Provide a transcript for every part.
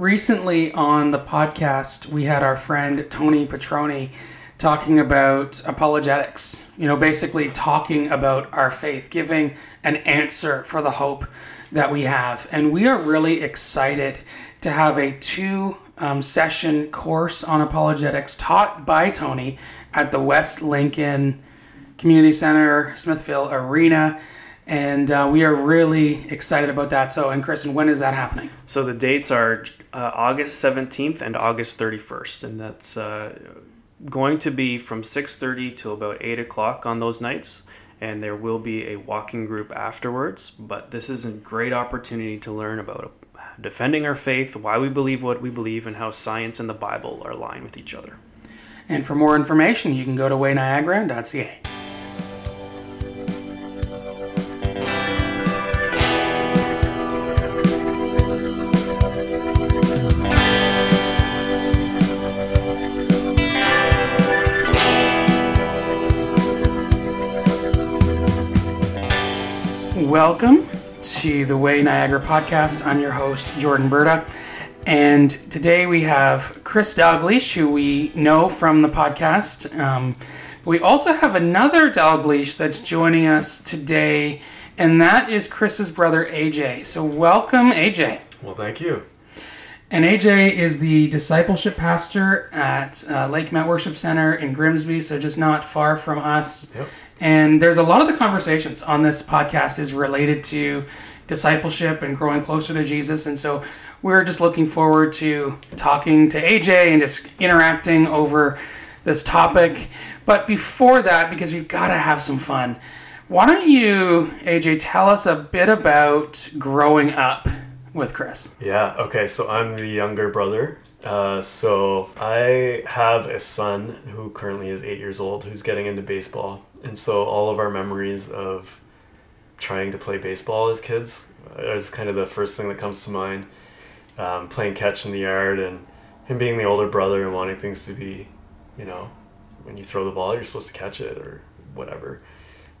recently on the podcast, we had our friend Tony Petroni talking about apologetics, you know, basically talking about our faith, giving an answer for the hope that we have. And we are really excited to have a 2-session course on apologetics taught by Tony at the West Lincoln Community Center, Smithfield Arena. And we are really excited about that. So, and Kristen, when is that happening? So the dates are August 17th and August 31st. And that's going to be from 6:30 till about 8 o'clock on those nights. And there will be a walking group afterwards. But this is a great opportunity to learn about defending our faith, why we believe what we believe, and how science and the Bible are aligned with each other. And for more information, you can go to wayniagara.ca. Welcome to the Way Niagara Podcast. I'm your host, Jordan Burda, and today we have Chris Dalgleish, who we know from the podcast. We also have another Dalgleish that's joining us today, and that is Chris's brother, AJ. So welcome, AJ. Well, thank you. And AJ is the discipleship pastor at Lake Met Worship Center in Grimsby, so just not far from us. Yep. And there's a lot of the conversations on this podcast is related to discipleship and growing closer to Jesus. And so we're just looking forward to talking to AJ and just interacting over this topic. But before that, because we've got to have some fun, why don't you, AJ, tell us a bit about growing up with Chris? Yeah, okay, so I'm the younger brother. So I have a son who currently is 8 years old who's getting into baseball. And so all of our memories of trying to play baseball as kids is kind of the first thing that comes to mind. Playing catch in the yard and him being the older brother and wanting things to be, you know, when you throw the ball, you're supposed to catch it or whatever.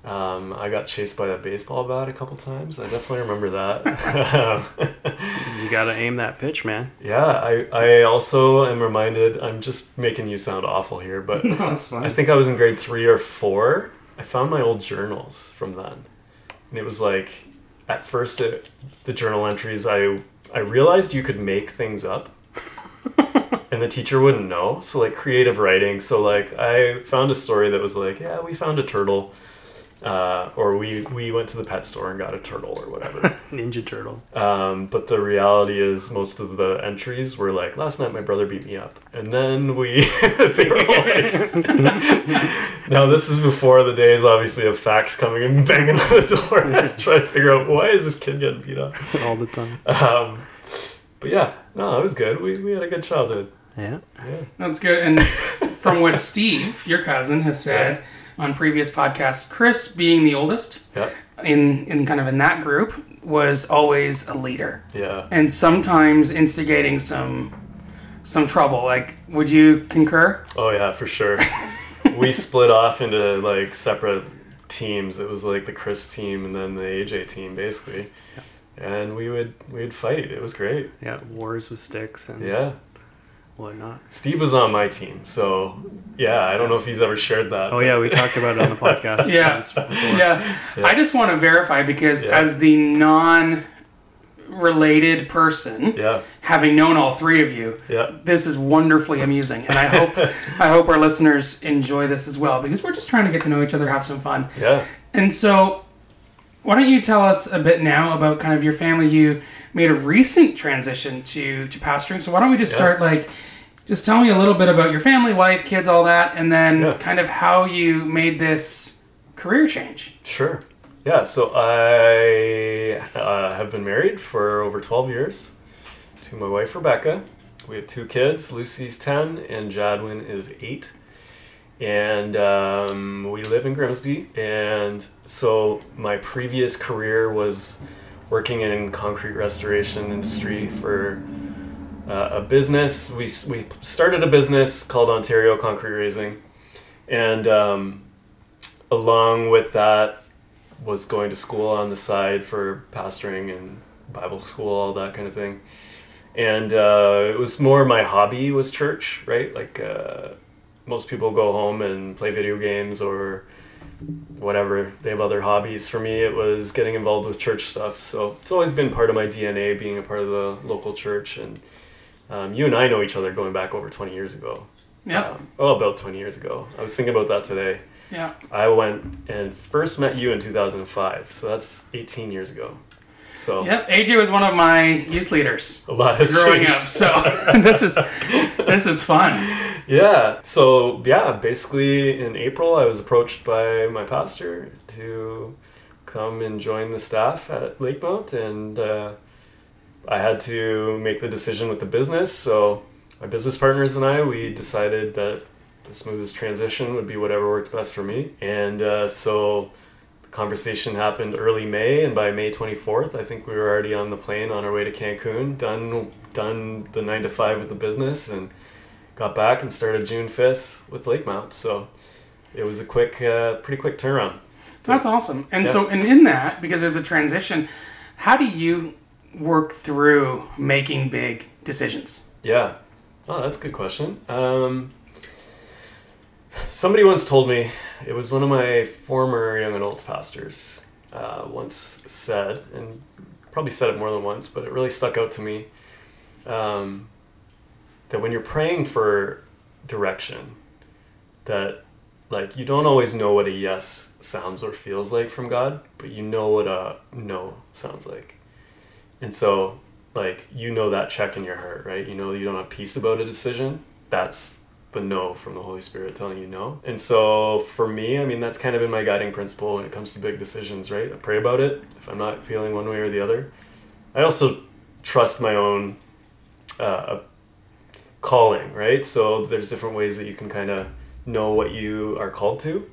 I got chased by that baseball bat a couple times. I definitely remember that. You gotta aim that pitch, man. Yeah, I also am reminded, I'm just making you sound awful here, but no, that's fine. I think I was in grade 3 or 4. I found my old journals from then. And it was like, at first, the journal entries, I realized you could make things up. And the teacher wouldn't know. So like creative writing. So like I found a story that was like, yeah, we found a turtle. Or we went to the pet store and got a turtle or whatever. Ninja turtle. But the reality is most of the entries were like, last night my brother beat me up. And then they were like... Now this is before the days, obviously, of facts coming and banging on the door and trying to figure out, why is this kid getting beat up? All the time. But yeah, no, it was good. We had a good childhood. Yeah. That's good. And from what Steve, your cousin, has said... Yeah. On previous podcasts, Chris, being the oldest, yep. in kind of in that group, was always a leader. Yeah. And sometimes instigating some trouble. Like, would you concur? Oh, yeah, for sure. We split off into, like, separate teams. It was, like, the Chris team and then the AJ team, basically. Yeah. And we would fight. It was great. Yeah, wars with sticks and... Yeah. Whatnot. Steve was on my team, so yeah, I don't know if he's ever shared that. Oh yeah, we talked about it on the podcast. Yeah. I just want to verify because as the non-related person, having known all three of you, this is wonderfully amusing, and I hope our listeners enjoy this as well because we're just trying to get to know each other, have some fun. Yeah. And so, why don't you tell us a bit now about kind of your family? You made a recent transition to pastoring, so why don't we just start like. Just tell me a little bit about your family, wife, kids, all that, and then kind of how you made this career change. Sure. Yeah, so I have been married for over 12 years to my wife, Rebecca. We have 2 kids. Lucy's 10 and Jadwin is 8. And we live in Grimsby. And so my previous career was working in concrete restoration industry for... a business. We started a business called Ontario Concrete Raising, and along with that was going to school on the side for pastoring and Bible school, all that kind of thing. And it was more my hobby was church, right? Like most people go home and play video games or whatever. They have other hobbies. For me, it was getting involved with church stuff. So it's always been part of my DNA, being a part of the local church. And you and I know each other going back over 20 years ago. Yeah. About 20 years ago. I was thinking about that today. Yeah. I went and first met you in 2005. So that's 18 years ago. So. Yep, AJ was one of my youth leaders. A lot has growing changed. Up, so this is fun. Yeah. So yeah, basically in April I was approached by my pastor to come and join the staff at Lake Mount, and I had to make the decision with the business. So my business partners and I, we decided that the smoothest transition would be whatever works best for me, and so. Conversation happened early May, and by May 24th, I think we were already on the plane on our way to Cancun, done the 9 to 5 with the business, and got back and started June 5th with Lake Mount. So it was a quick, pretty quick turnaround. So, that's awesome. And yeah. So, and in that, because there's a transition, how do you work through making big decisions? Yeah. Oh, that's a good question. Somebody once told me, it was one of my former young adults pastors once said, and probably said it more than once, but it really stuck out to me, that when you're praying for direction, that like you don't always know what a yes sounds or feels like from God, but you know what a no sounds like. And so like you know that check in your heart, right? You know you don't have peace about a decision. That's the no from the Holy Spirit telling you no. And so for me, I mean, that's kind of been my guiding principle when it comes to big decisions, right? I pray about it if I'm not feeling one way or the other. I also trust my own calling, right? So there's different ways that you can kind of know what you are called to.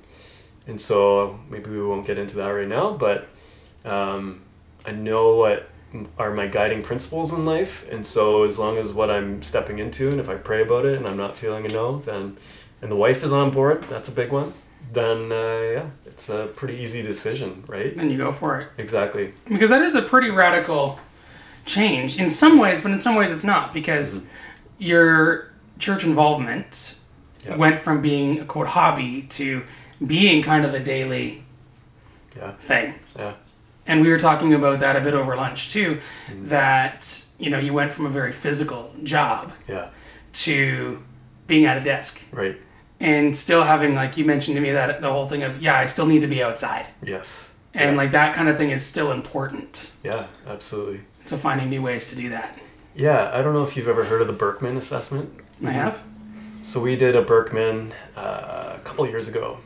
And so maybe we won't get into that right now, but I know what are my guiding principles in life, and so as long as what I'm stepping into, and if I pray about it and I'm not feeling a no, then, and the wife is on board, that's a big one, then yeah, it's a pretty easy decision, right? Then you go for it. Exactly. Because that is a pretty radical change in some ways, but in some ways it's not, because your church involvement went from being a quote hobby to being kind of a daily thing. Yeah. And we were talking about that a bit over lunch too, that, you know, you went from a very physical job to being at a desk. Right. And still having, like you mentioned to me, that the whole thing of, I still need to be outside. Yes. And like that kind of thing is still important. Yeah, absolutely. So finding new ways to do that. Yeah. I don't know if you've ever heard of the Berkman assessment. I have. So we did a Berkman a couple of years ago.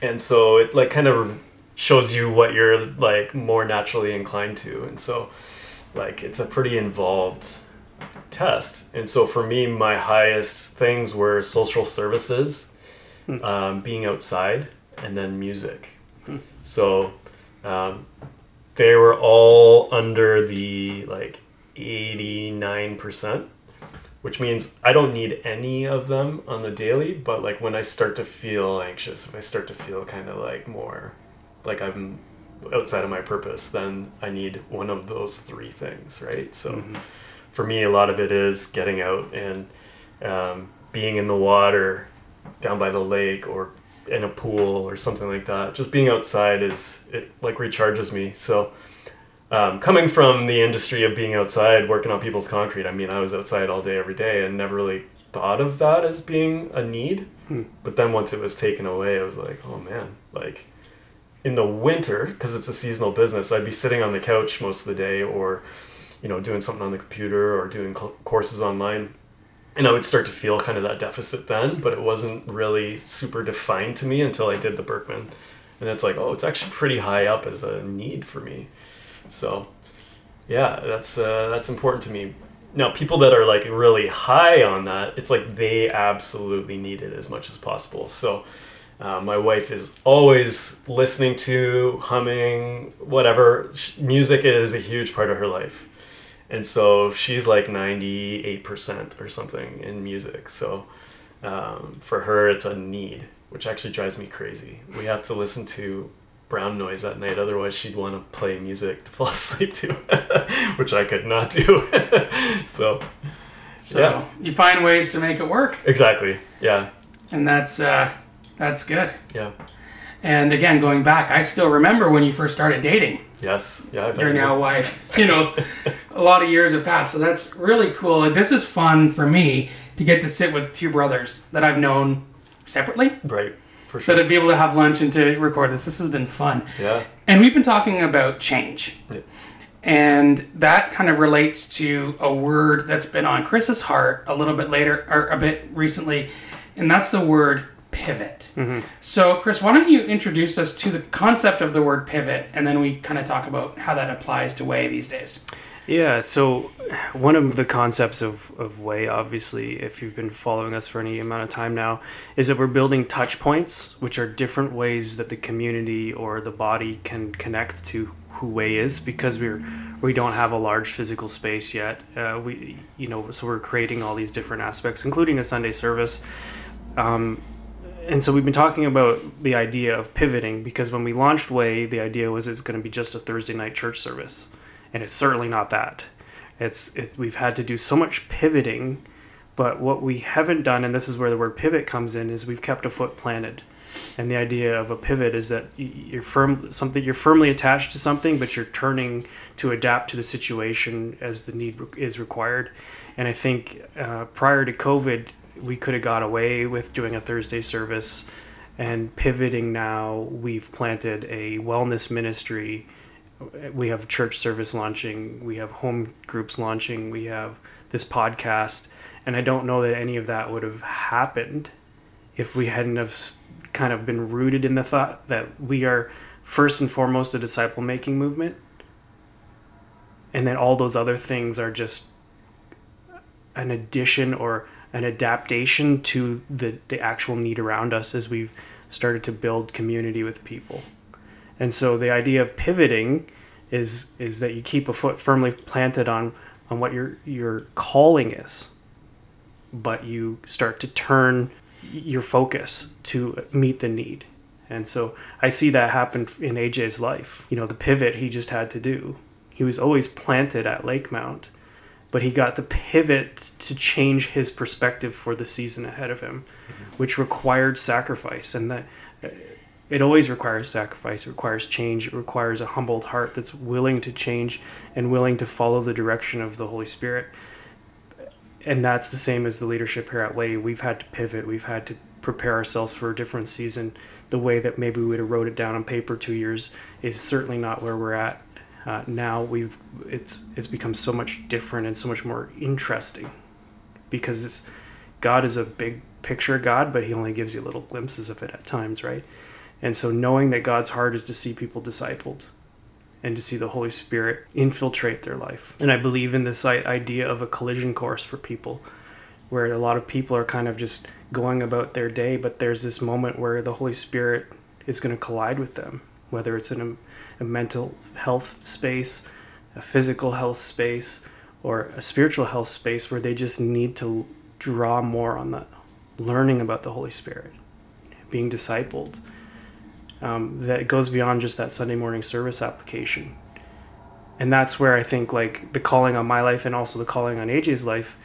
And so it like kind of shows you what you're like more naturally inclined to, and so like it's a pretty involved test. And so for me, my highest things were social services, being outside, and then music. So they were all under the like 89%, which means I don't need any of them on the daily, but like when I start to feel anxious, if I start to feel kind of like more like I'm outside of my purpose, then I need one of those three things, right? So for me, a lot of it is getting out and being in the water down by the lake or in a pool or something like that. Just being outside is, it like recharges me. So coming from the industry of being outside, working on people's concrete, I mean, I was outside all day, every day, and never really thought of that as being a need. But then once it was taken away, I was like, oh man, like, in the winter, because it's a seasonal business, I'd be sitting on the couch most of the day, or, you know, doing something on the computer or doing courses online. And I would start to feel kind of that deficit then, but it wasn't really super defined to me until I did the Berkman. And it's like, oh, it's actually pretty high up as a need for me. So yeah, that's important to me. Now, people that are like really high on that, it's like they absolutely need it as much as possible. So my wife is always listening to, humming, whatever. Music is a huge part of her life. And so she's like 98% or something in music. So for her, it's a need, which actually drives me crazy. We have to listen to brown noise at night. Otherwise, she'd want to play music to fall asleep to, which I could not do. So yeah. You find ways to make it work. Exactly. Yeah. And that's good. Yeah. And again, going back, I still remember when you first started dating. Yes. Yeah. I bet. Your now wife. You know, a lot of years have passed. So that's really cool. And this is fun for me to get to sit with two brothers that I've known separately. Right. For sure. So to be able to have lunch and to record this, this has been fun. Yeah. And we've been talking about change. Yeah. And that kind of relates to a word that's been on Chris's heart a little bit later, or a bit recently, and that's the word pivot. Mm-hmm. So, Chris, why don't you introduce us to the concept of the word pivot, and then we kind of talk about how that applies to Way these days. Yeah, so one of the concepts of Way, obviously, if you've been following us for any amount of time now, is that we're building touch points, which are different ways that the community or the body can connect to who Way is, because we don't have a large physical space yet. So we're creating all these different aspects, including a Sunday service. And so we've been talking about the idea of pivoting, because when we launched Way, the idea was it's going to be just a Thursday night church service, and it's certainly not that. We've had to do so much pivoting, but what we haven't done, and this is where the word pivot comes in, is we've kept a foot planted. And the idea of a pivot is that you're firmly attached to something, but you're turning to adapt to the situation as the need is required. And I think prior to COVID, we could have got away with doing a Thursday service, and pivoting now, we've planted a wellness ministry. We have church service launching. We have home groups launching. We have this podcast. And I don't know that any of that would have happened if we hadn't have kind of been rooted in the thought that we are first and foremost a disciple making movement, and then all those other things are just an addition or an adaptation to the actual need around us as we've started to build community with people. And so the idea of pivoting is that you keep a foot firmly planted on what your calling is, but you start to turn your focus to meet the need. And so I see that happen in AJ's life. You know, the pivot he just had to do. He was always planted at Lake Mount, but he got to pivot to change his perspective for the season ahead of him, mm-hmm. which required sacrifice. And that it always requires sacrifice. It requires change. It requires a humbled heart that's willing to change and willing to follow the direction of the Holy Spirit. And that's the same as the leadership here at Way. We've had to pivot. We've had to prepare ourselves for a different season. The way that maybe we would have wrote it down on paper 2 years is certainly not where we're at now. It's become so much different and so much more interesting, because God is a big picture God, but he only gives you little glimpses of it at times, right? And so knowing that God's heart is to see people discipled, and to see the Holy Spirit infiltrate their life. And I believe in this idea of a collision course for people, where a lot of people are kind of just going about their day, but there's this moment where the Holy Spirit is going to collide with them, whether it's in a mental health space, a physical health space, or a spiritual health space, where they just need to draw more on the learning about the Holy Spirit, being discipled. That goes beyond just that Sunday morning service application. And that's where I think like the calling on my life and also the calling on AJ's life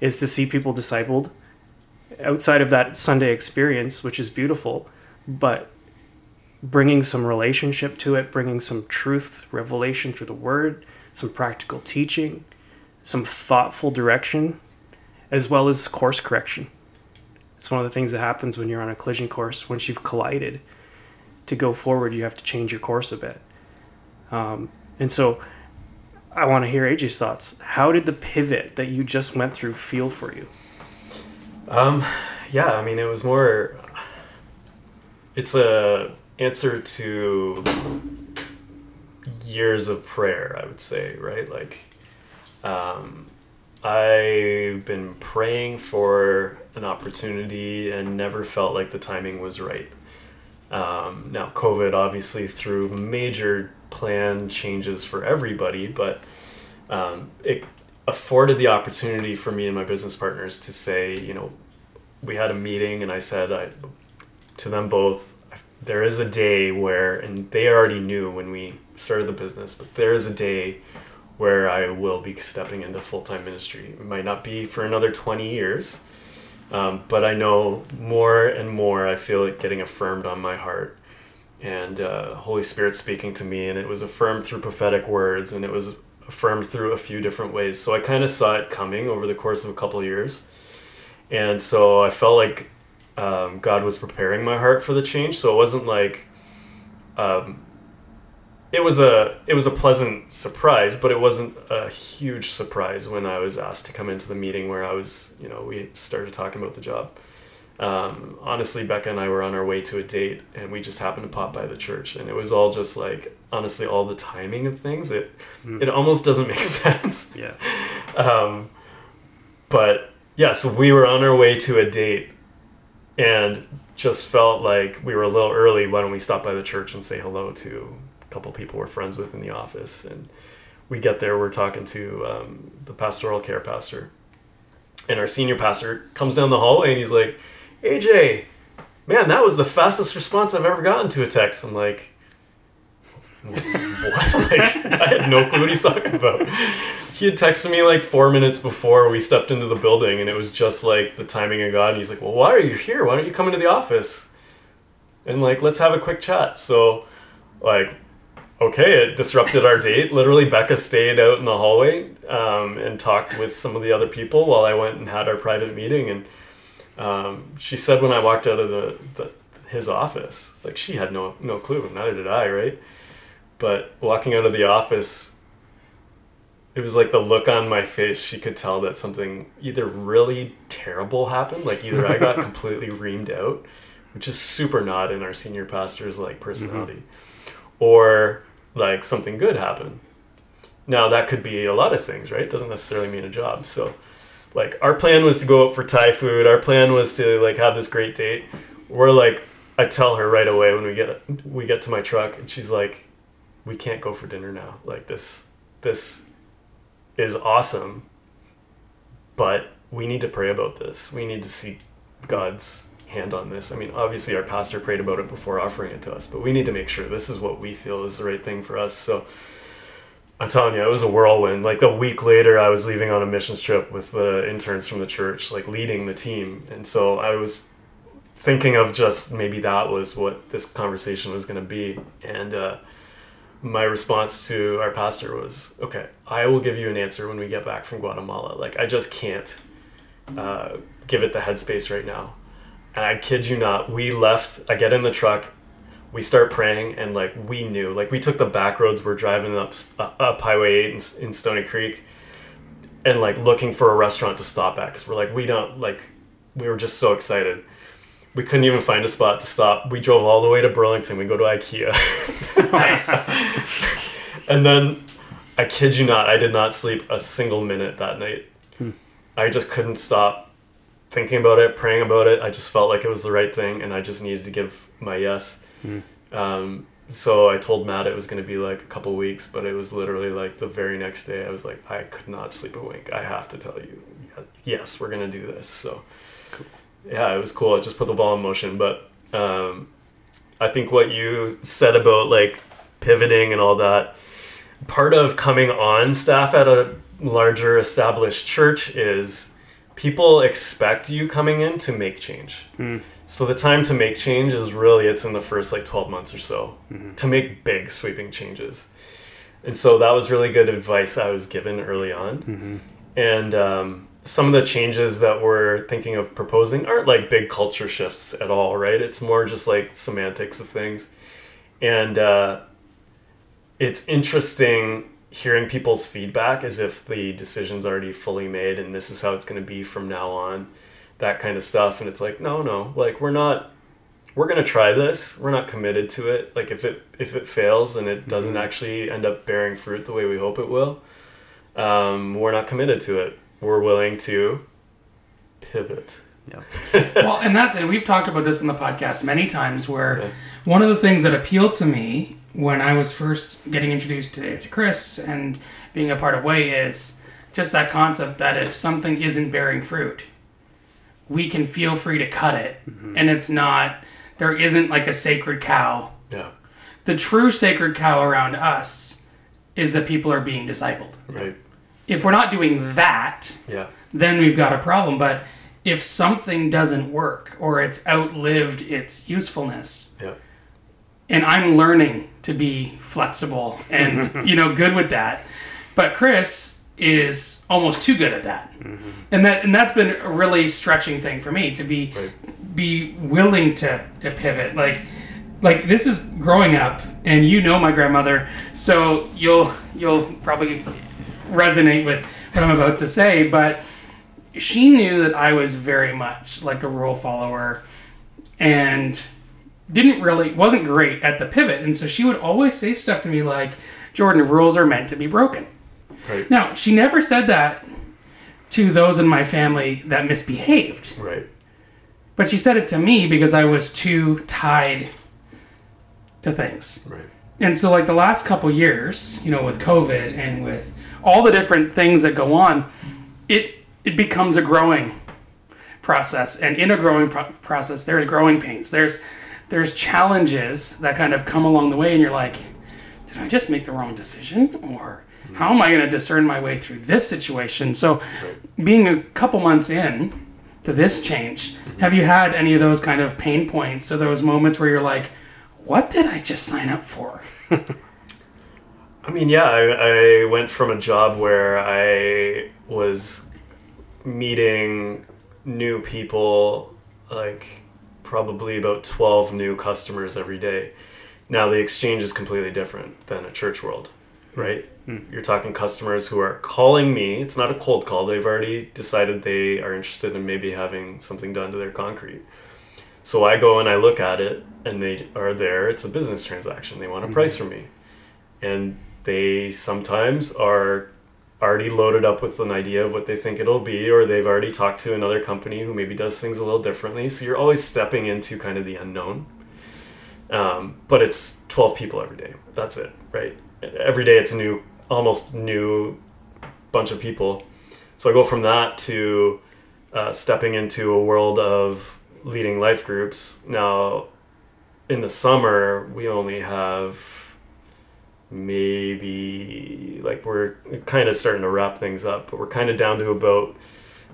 is to see people discipled outside of that Sunday experience, which is beautiful, but bringing some relationship to it, bringing some truth, revelation through the word, some practical teaching, some thoughtful direction, as well as course correction. It's one of the things that happens when you're on a collision course. Once you've collided, to go forward, you have to change your course a bit. And so I want to hear AJ's thoughts. How did the pivot that you just went through feel for you? Yeah, I mean, it was more, it's a answer to years of prayer, I would say, right? Like, I've been praying for an opportunity and never felt like the timing was right. Now COVID obviously threw major plan changes for everybody, but it afforded the opportunity for me and my business partners to say, you know, we had a meeting and I said to them both, there is a day where, and they already knew when we started the business, but there is a day where I will be stepping into full-time ministry. It might not be for another 20 years, but I know more and more I feel it getting affirmed on my heart. And Holy Spirit speaking to me, and it was affirmed through prophetic words, and it was affirmed through a few different ways. So I kind of saw it coming over the course of a couple of years. And so I felt like God was preparing my heart for the change. So it wasn't like, it was a pleasant surprise, but it wasn't a huge surprise when I was asked to come into the meeting where I was, you know, we started talking about the job. Honestly, Becca and I were on our way to a date, and we just happened to pop by the church, and it was all just like, honestly, all the timing of things, it almost doesn't make sense. Yeah. But yeah, so we were on our way to a date and just felt like we were a little early. Why don't we stop by the church and say hello to a couple people we're friends with in the office? And we get there, we're talking to, the pastoral care pastor, and our senior pastor comes down the hallway and he's like, AJ, man, that was the fastest response I've ever gotten to a text. I'm like, what? I had no clue what he's talking about. He had texted me like 4 minutes before we stepped into the building, and it was just like the timing of God. And he's like, well, why are you here? Why don't you come into the office? And like, let's have a quick chat. So like, okay, it disrupted our date. Literally, Becca stayed out in the hallway and talked with some of the other people while I went and had our private meeting. And she said when I walked out of his office, like she had no clue, neither did I, right? But walking out of the office, it was like the look on my face, she could tell that something either really terrible happened, like either I got completely reamed out, which is super not in our senior pastor's like personality, or like something good happened. Now that could be a lot of things, right? It doesn't necessarily mean a job, so... Like, our plan was to go out for Thai food. Our plan was to, like, have this great date. We're like, I tell her right away when we get to my truck, and she's like, we can't go for dinner now. Like, this is awesome, but we need to pray about this. We need to see God's hand on this. I mean, obviously, our pastor prayed about it before offering it to us, but we need to make sure this is what we feel is the right thing for us. So... I'm telling you, it was a whirlwind. Like a week later, I was leaving on a missions trip with the interns from the church, like leading the team. And so I was thinking of just maybe that was what this conversation was going to be. And my response to our pastor was, okay, I will give you an answer when we get back from Guatemala. Like, I just can't give it the headspace right now. And I kid you not, we left, I get in the truck, we start praying, and like we knew, like we took the back roads. We're driving up Highway 8 in Stony Creek, and like looking for a restaurant to stop at because we're like we were just so excited. We couldn't even find a spot to stop. We drove all the way to Burlington. We go to IKEA. Nice. And then, I kid you not, I did not sleep a single minute that night. I just couldn't stop thinking about it, praying about it. I just felt like it was the right thing, and I just needed to give my yes. So I told Matt it was going to be like a couple weeks, but it was literally like the very next day I was like, I could not sleep a wink. I have to tell you, yes, we're going to do this. So cool. Yeah, it was cool. I just put the ball in motion. But I think what you said about like pivoting and all that, part of coming on staff at a larger established church is people expect you coming in to make change. So the time to make change is really, it's in the first like 12 months or so to make big sweeping changes. And so that was really good advice I was given early on. And some of the changes that we're thinking of proposing aren't like big culture shifts at all, right? It's more just like semantics of things. And it's interesting hearing people's feedback as if the decision's already fully made and this is how it's going to be from now on. That kind of stuff. And it's like, no, like we're going to try this. We're not committed to it. Like if it fails and it doesn't actually end up bearing fruit the way we hope it will, we're not committed to it. We're willing to pivot. Yeah. Well, and we've talked about this in the podcast many times where one of the things that appealed to me when I was first getting introduced to Chris and being a part of Way is just that concept that if something isn't bearing fruit, we can feel free to cut it. And it's not there isn't like a sacred cow. Yeah. The true sacred cow around us is that people are being discipled. Right. If we're not doing that, yeah, then we've got a problem. But if something doesn't work or it's outlived its usefulness, yeah, and I'm learning to be flexible and, you know, good with that. But Chris is almost too good at that. Mm-hmm. And that's been a really stretching thing for me to be right. be willing to pivot. Like this is growing up, and you know my grandmother, so you'll probably resonate with what I'm about to say, but she knew that I was very much like a rule follower and wasn't great at the pivot. And so she would always say stuff to me like, Jordan, rules are meant to be broken. Right. Now, she never said that to those in my family that misbehaved. Right. But she said it to me because I was too tied to things. Right. And so like the last couple years, you know, with COVID and with all the different things that go on, it becomes a growing process. And in a growing process, there's growing pains. There's challenges that kind of come along the way, and you're like, did I just make the wrong decision? Or how am I going to discern my way through this situation? So being a couple months in to this change, mm-hmm. have you had any of those kind of pain points or those moments where you're like, what did I just sign up for? I mean, yeah, I went from a job where I was meeting new people, like probably about 12 new customers every day. Now the exchange is completely different than a church world, right? Mm-hmm. You're talking customers who are calling me. It's not a cold call. They've already decided they are interested in maybe having something done to their concrete. So I go and I look at it, and they are there. It's a business transaction. They want a mm-hmm. price from me. And they sometimes are already loaded up with an idea of what they think it'll be, or they've already talked to another company who maybe does things a little differently. So you're always stepping into kind of the unknown. But it's 12 people every day. That's it, right? Every day it's a new, almost new bunch of people. So I go from that to stepping into a world of leading life groups. Now, in the summer, we only have maybe, like, we're kind of starting to wrap things up, but we're kind of down to about,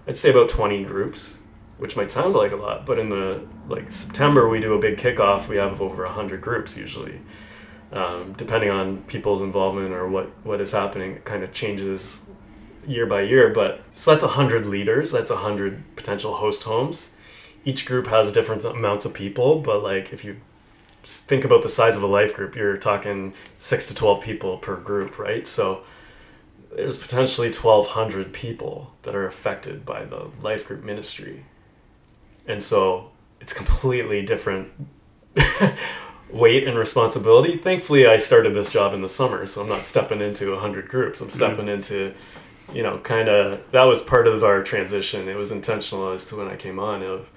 I'd say about 20 groups, which might sound like a lot, but in the, like, September, we do a big kickoff. We have over 100 groups usually. Depending on people's involvement or what is happening, it kind of changes year by year. But so that's 100 leaders, that's 100 potential host homes. Each group has different amounts of people, but like if you think about the size of a life group, you're talking 6 to 12 people per group, right? So there's potentially 1,200 people that are affected by the life group ministry. And so it's completely different weight and responsibility. Thankfully, I started this job in the summer, so I'm not stepping into 100 groups. I'm stepping into, you know, kind of, that was part of our transition. It was intentional as to when I came on of,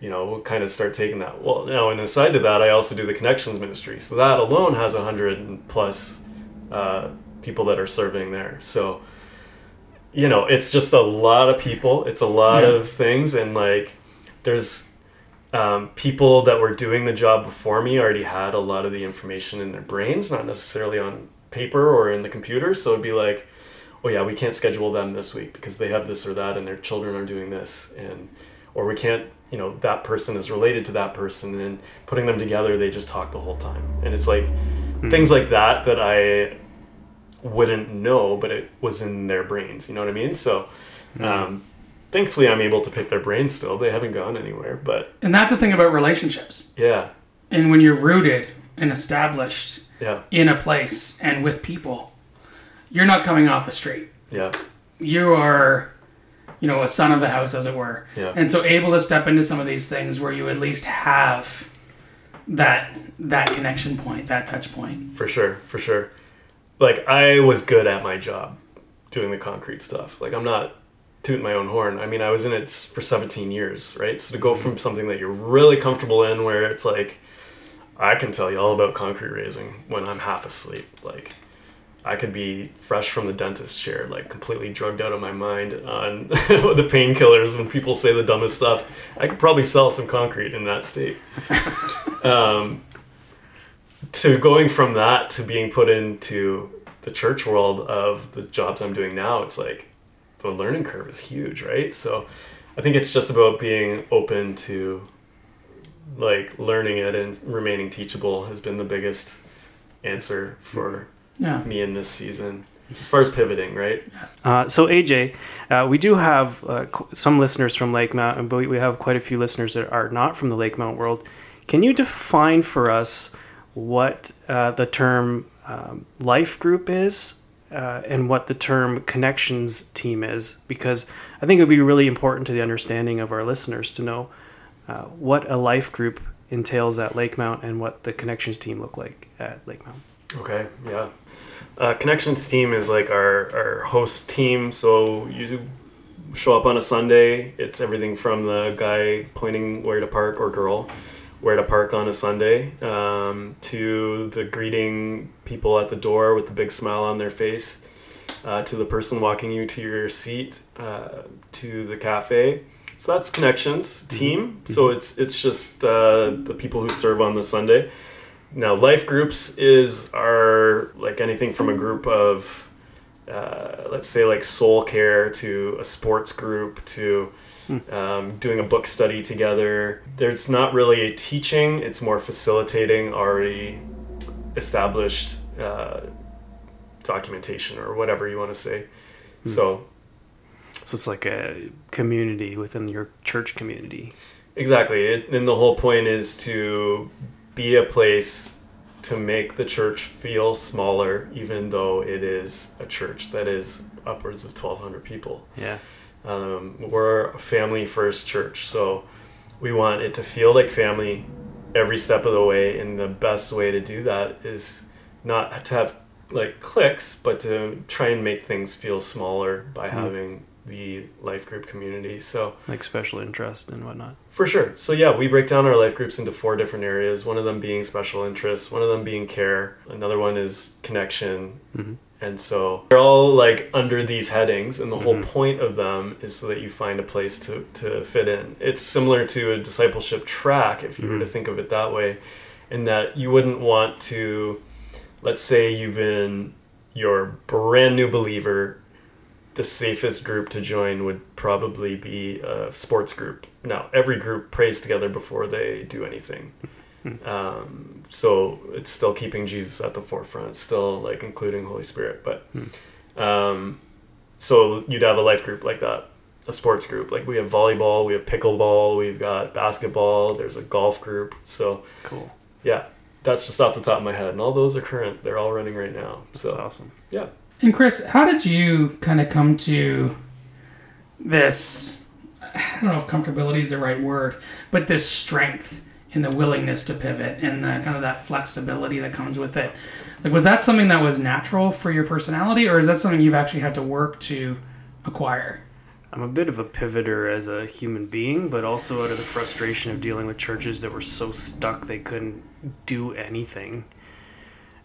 you know, we'll kind of start taking that. Well, now, and aside to that, I also do the Connections Ministry. So that alone has 100 plus people that are serving there. So, you know, it's just a lot of people. It's a lot of things. And, like, there's people that were doing the job before me already had a lot of the information in their brains, not necessarily on paper or in the computer. So it'd be like, oh, yeah, we can't schedule them this week because they have this or that and their children are doing this. And or we can't, you know, that person is related to that person, and putting them together, they just talk the whole time. And it's like things like that I wouldn't know, but it was in their brains, you know what I mean? So thankfully I'm able to pick their brains still. They haven't gone anywhere, but... And that's the thing about relationships. Yeah. And when you're rooted and established in a place and with people, you're not coming off the street. Yeah. You are... you know, a son of the house, as it were. Yeah. And so able to step into some of these things where you at least have that connection point, that touch point. For sure. Like, I was good at my job doing the concrete stuff. Like, I'm not tooting my own horn. I mean, I was in it for 17 years, right? So to go from something that you're really comfortable in where it's like, I can tell you all about concrete raising when I'm half asleep. Like, I could be fresh from the dentist chair, like completely drugged out of my mind on the painkillers when people say the dumbest stuff. I could probably sell some concrete in that state. To going from that to being put into the church world of the jobs I'm doing now, it's like the learning curve is huge, right? So I think it's just about being open to like learning it and remaining teachable has been the biggest answer for me in this season as far as pivoting, right? So AJ, we do have some listeners from Lake Mount, but we have quite a few listeners that are not from the Lake Mount world. Can you define for us what the term life group is and what the term connections team is? Because I think it would be really important to the understanding of our listeners to know what a life group entails at Lake Mount and what the connections team look like at Lake Mount. Okay, yeah. Connections team is like our host team. So you show up on a Sunday. It's everything from the guy pointing where to park, or girl where to park on a Sunday, to the greeting people at the door with the big smile on their face, to the person walking you to your seat, to the cafe. So that's connections team. Mm-hmm. So it's just the people who serve on the Sunday. Now, life groups are like anything from a group of, let's say, like soul care to a sports group to doing a book study together. There's not really a teaching. It's more facilitating already established documentation or whatever you want to say. Mm. So it's like a community within your church community. Exactly. And the whole point is to be a place to make the church feel smaller, even though it is a church that is upwards of 1,200 people. Yeah. We're a family first church, so we want it to feel like family every step of the way. And the best way to do that is not to have like cliques, but to try and make things feel smaller by having the life group community. So like special interest and whatnot. For sure. So yeah, we break down our life groups into 4 different areas. One of them being special interests, one of them being care, another one is connection. Mm-hmm. And so they're all like under these headings, and the whole point of them is so that you find a place to fit in. It's similar to a discipleship track, if you were to think of it that way, in that you wouldn't want to, let's say you're a brand new believer. The safest group to join would probably be a sports group. Now, every group prays together before they do anything. So it's still keeping Jesus at the forefront. It's still like including Holy Spirit. But so you'd have a life group like that, a sports group. Like we have volleyball, we have pickleball, we've got basketball, there's a golf group. So cool. Yeah, that's just off the top of my head. And all those are current. They're all running right now. That's awesome. Yeah. And Chris, how did you kind of come to this, I don't know if comfortability is the right word, but this strength and the willingness to pivot and the kind of that flexibility that comes with it? Like, was that something that was natural for your personality, or is that something you've actually had to work to acquire? I'm a bit of a pivoter as a human being, but also out of the frustration of dealing with churches that were so stuck they couldn't do anything.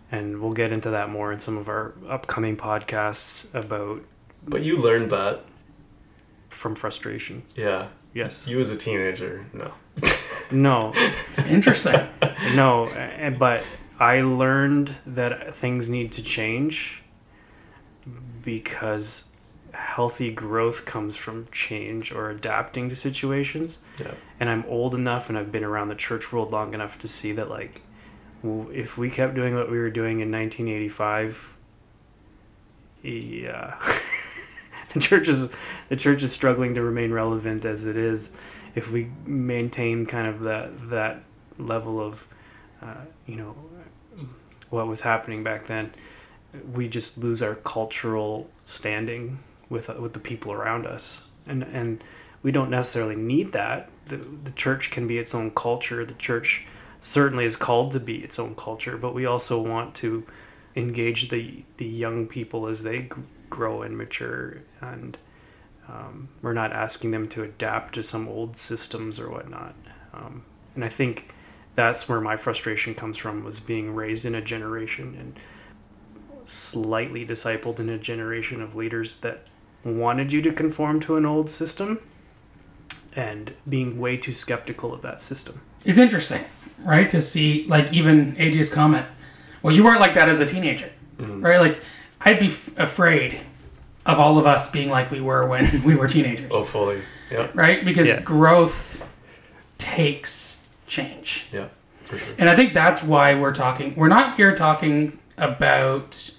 And we'll get into that more in some of our upcoming podcasts about... But you learned that. From frustration. Yeah. Yes. You as a teenager, no. No. Interesting. No, but I learned that things need to change because healthy growth comes from change or adapting to situations. Yeah. And I'm old enough and I've been around the church world long enough to see that, like, if we kept doing what we were doing in 1985, yeah, the church is struggling to remain relevant as it is. If we maintain kind of that level of, what was happening back then, we just lose our cultural standing with the people around us, and we don't necessarily need that. The church can be its own culture. The church certainly is called to be its own culture, but we also want to engage the young people as they grow and mature, and we're not asking them to adapt to some old systems or whatnot. And I think that's where my frustration comes from, was being raised in a generation and slightly discipled in a generation of leaders that wanted you to conform to an old system and being way too skeptical of that system. It's interesting, right? To see, like, even AJ's comment, well, you weren't like that as a teenager, mm-hmm. right? Like, I'd be afraid of all of us being like we were when we were teenagers. Oh, fully. Yeah. Right? Because growth takes change. Yeah, for sure. And I think that's why we're talking. We're not here talking about,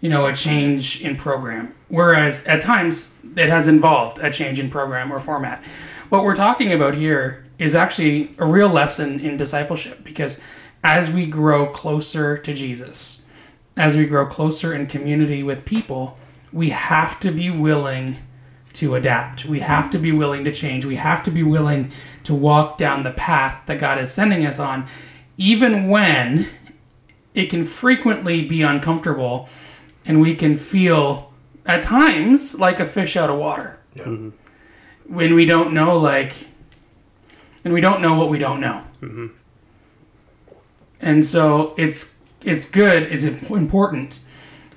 you know, a change in program. Whereas at times it has involved a change in program or format. What we're talking about here is actually a real lesson in discipleship, because as we grow closer to Jesus, as we grow closer in community with people, we have to be willing to adapt. We have to be willing to change. We have to be willing to walk down the path that God is sending us on, even when it can frequently be uncomfortable and we can feel at times like a fish out of water. Yeah. Mm-hmm. When we don't know, and we don't know what we don't know. Mm-hmm. And so it's good, it's important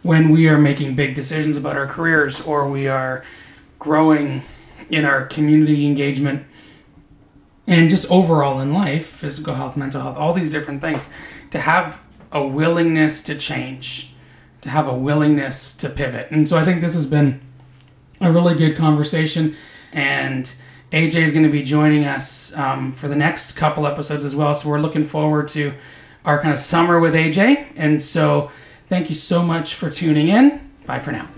when we are making big decisions about our careers, or we are growing in our community engagement and just overall in life, physical health, mental health, all these different things, to have a willingness to change, to have a willingness to pivot. And so I think this has been a really good conversation, and AJ is going to be joining us for the next couple episodes as well. So we're looking forward to our kind of summer with AJ. And so thank you so much for tuning in. Bye for now.